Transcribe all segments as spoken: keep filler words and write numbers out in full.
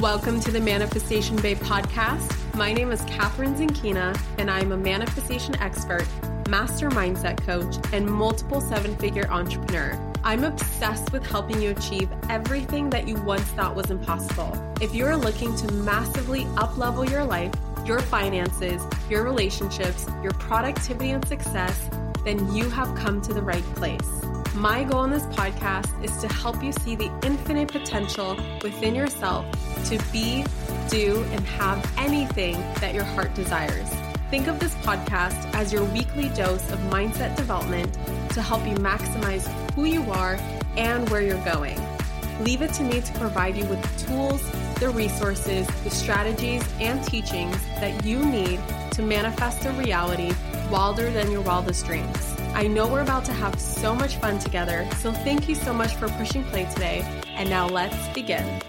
Welcome to the Manifestation Bay Podcast. My name is Katherine Zinkina, and I'm a manifestation expert, master mindset coach, and multiple seven-figure entrepreneur. I'm obsessed with helping you achieve everything that you once thought was impossible. If you're looking to massively up-level your life, your finances, your relationships, your productivity and success, then you have come to the right place. My goal in this podcast is to help you see the infinite potential within yourself to be, do, and have anything that your heart desires. Think of this podcast as your weekly dose of mindset development to help you maximize who you are and where you're going. Leave it to me to provide you with the tools, the resources, the strategies, and teachings that you need to manifest a reality wilder than your wildest dreams. I know we're about to have so much fun together, so thank you so much for pushing play today. And now let's begin.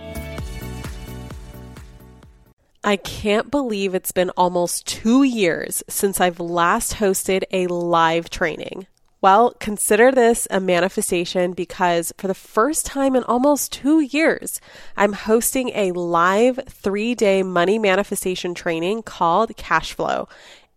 I can't believe it's been almost two years since I've last hosted a live training. Well, consider this a manifestation because for the first time in almost two years, I'm hosting a live three-day money manifestation training called Cash Flow.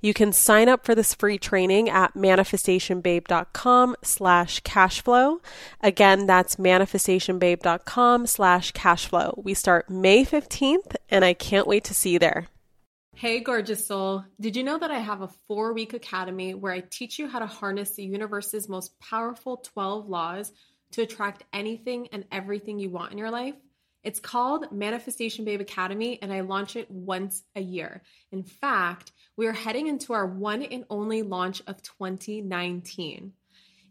You can sign up for this free training at manifestationbabe.com slash cashflow. Again, that's manifestationbabe.com slash cashflow. We start May fifteenth, and I can't wait to see you there. Hey, gorgeous soul. Did you know that I have a four-week academy where I teach you how to harness the universe's most powerful twelve laws to attract anything and everything you want in your life? It's called Manifestation Babe Academy, and I launch it once a year. In fact, we are heading into our one and only launch of twenty nineteen.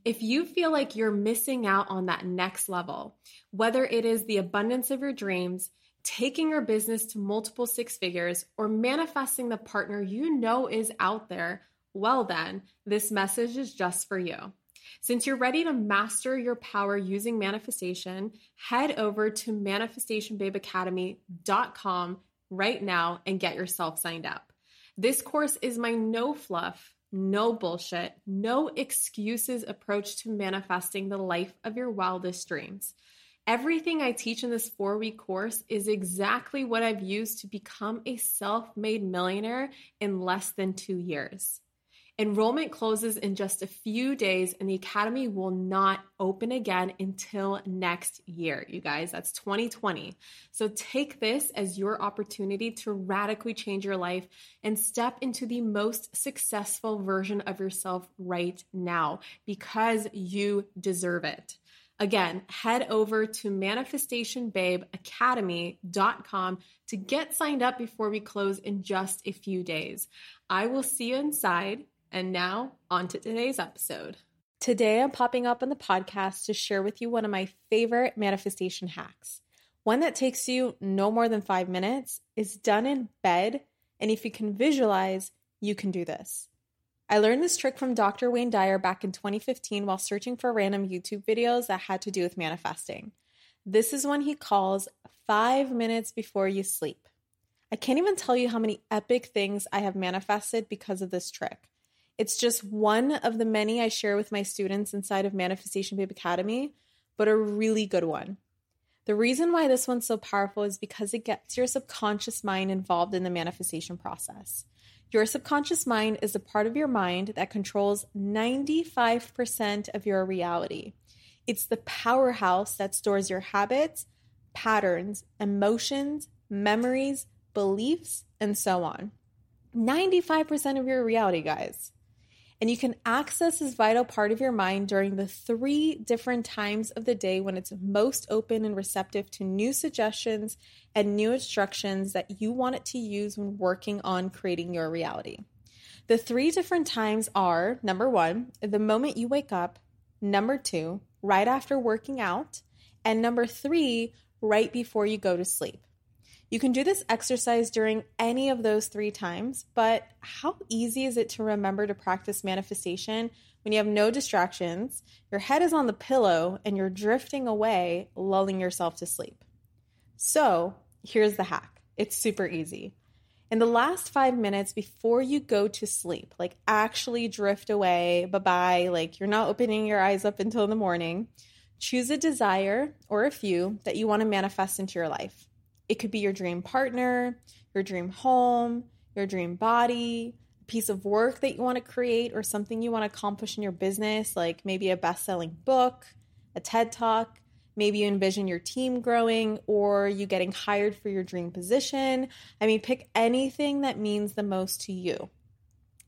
If you feel like you're missing out on that next level, whether it is the abundance of your dreams, taking your business to multiple six figures, or manifesting the partner you know is out there, well then, this message is just for you. Since you're ready to master your power using manifestation, head over to manifestation babe academy dot com right now and get yourself signed up. This course is my no fluff, no bullshit, no excuses approach to manifesting the life of your wildest dreams. Everything I teach in this four-week course is exactly what I've used to become a self-made millionaire in less than two years. Enrollment closes in just a few days, and the academy will not open again until next year, you guys. That's twenty twenty. So take this as your opportunity to radically change your life and step into the most successful version of yourself right now because you deserve it. Again, head over to manifestation babe academy dot com to get signed up before we close in just a few days. I will see you inside. And now, on to today's episode. Today, I'm popping up on the podcast to share with you one of my favorite manifestation hacks. One that takes you no more than five minutes, is done in bed, and if you can visualize, you can do this. I learned this trick from Doctor Wayne Dyer back in twenty fifteen while searching for random YouTube videos that had to do with manifesting. This is one he calls five minutes before you sleep. I can't even tell you how many epic things I have manifested because of this trick. It's just one of the many I share with my students inside of Manifestation Babe Academy, but a really good one. The reason why this one's so powerful is because it gets your subconscious mind involved in the manifestation process. Your subconscious mind is the part of your mind that controls ninety-five percent of your reality. It's the powerhouse that stores your habits, patterns, emotions, memories, beliefs, and so on. ninety-five percent of your reality, guys. And you can access this vital part of your mind during the three different times of the day when it's most open and receptive to new suggestions and new instructions that you want it to use when working on creating your reality. The three different times are, number one, the moment you wake up, number two, right after working out, and number three, right before you go to sleep. You can do this exercise during any of those three times, but how easy is it to remember to practice manifestation when you have no distractions, your head is on the pillow, and you're drifting away, lulling yourself to sleep? So here's the hack. It's super easy. In the last five minutes before you go to sleep, like actually drift away, bye-bye, like you're not opening your eyes up until the morning, choose a desire or a few that you want to manifest into your life. It could be your dream partner, your dream home, your dream body, a piece of work that you want to create or something you want to accomplish in your business, like maybe a best-selling book, a TED Talk. Maybe you envision your team growing or you getting hired for your dream position. I mean, pick anything that means the most to you.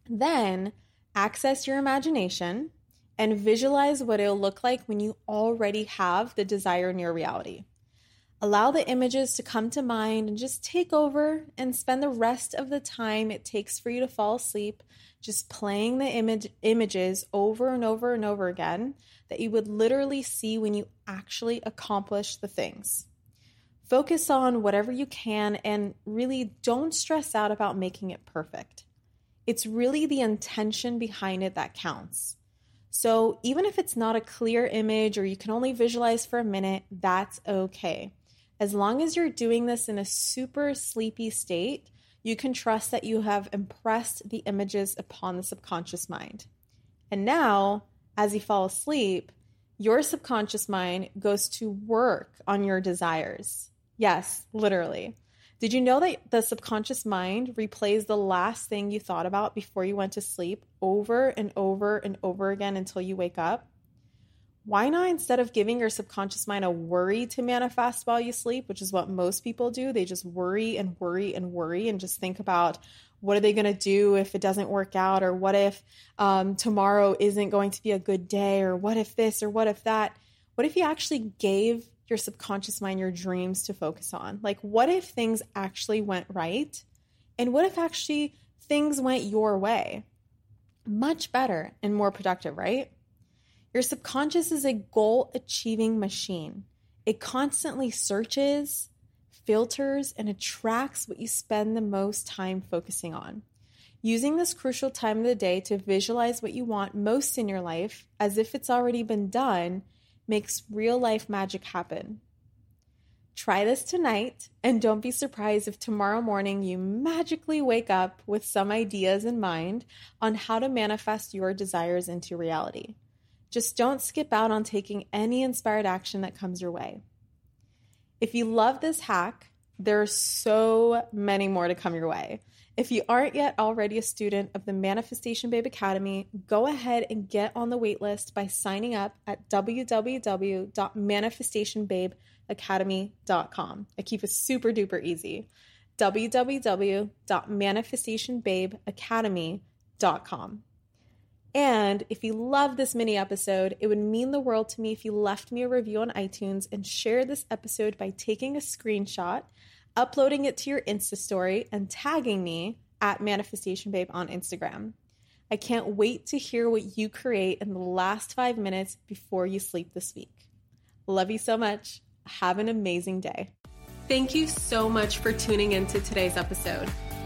Then access your imagination and visualize what it'll look like when you already have the desire in your reality. Allow the images to come to mind and just take over and spend the rest of the time it takes for you to fall asleep just playing the image images over and over and over again that you would literally see when you actually accomplish the things. Focus on whatever you can and really don't stress out about making it perfect. It's really the intention behind it that counts. So even if it's not a clear image or you can only visualize for a minute, that's okay. As long as you're doing this in a super sleepy state, you can trust that you have impressed the images upon the subconscious mind. And now, as you fall asleep, your subconscious mind goes to work on your desires. Yes, literally. Did you know that the subconscious mind replays the last thing you thought about before you went to sleep over and over and over again until you wake up? Why not, instead of giving your subconscious mind a worry to manifest while you sleep, which is what most people do, they just worry and worry and worry and just think about what are they going to do if it doesn't work out, or what if um, tomorrow isn't going to be a good day, or what if this or what if that? What if you actually gave your subconscious mind your dreams to focus on? Like, what if things actually went right? And what if actually things went your way? Much better and more productive, right? Your subconscious is a goal-achieving machine. It constantly searches, filters, and attracts what you spend the most time focusing on. Using this crucial time of the day to visualize what you want most in your life, as if it's already been done, makes real-life magic happen. Try this tonight, and don't be surprised if tomorrow morning you magically wake up with some ideas in mind on how to manifest your desires into reality. Just don't skip out on taking any inspired action that comes your way. If you love this hack, there are so many more to come your way. If you aren't yet already a student of the Manifestation Babe Academy, go ahead and get on the waitlist by signing up at w w w dot manifestation babe academy dot com. I keep it super duper easy. w w w dot manifestation babe academy dot com. And if you love this mini episode, it would mean the world to me if you left me a review on iTunes and share this episode by taking a screenshot, uploading it to your Insta story, and tagging me at Manifestation Babe on Instagram. I can't wait to hear what you create in the last five minutes before you sleep this week. Love you so much. Have an amazing day. Thank you so much for tuning into today's episode.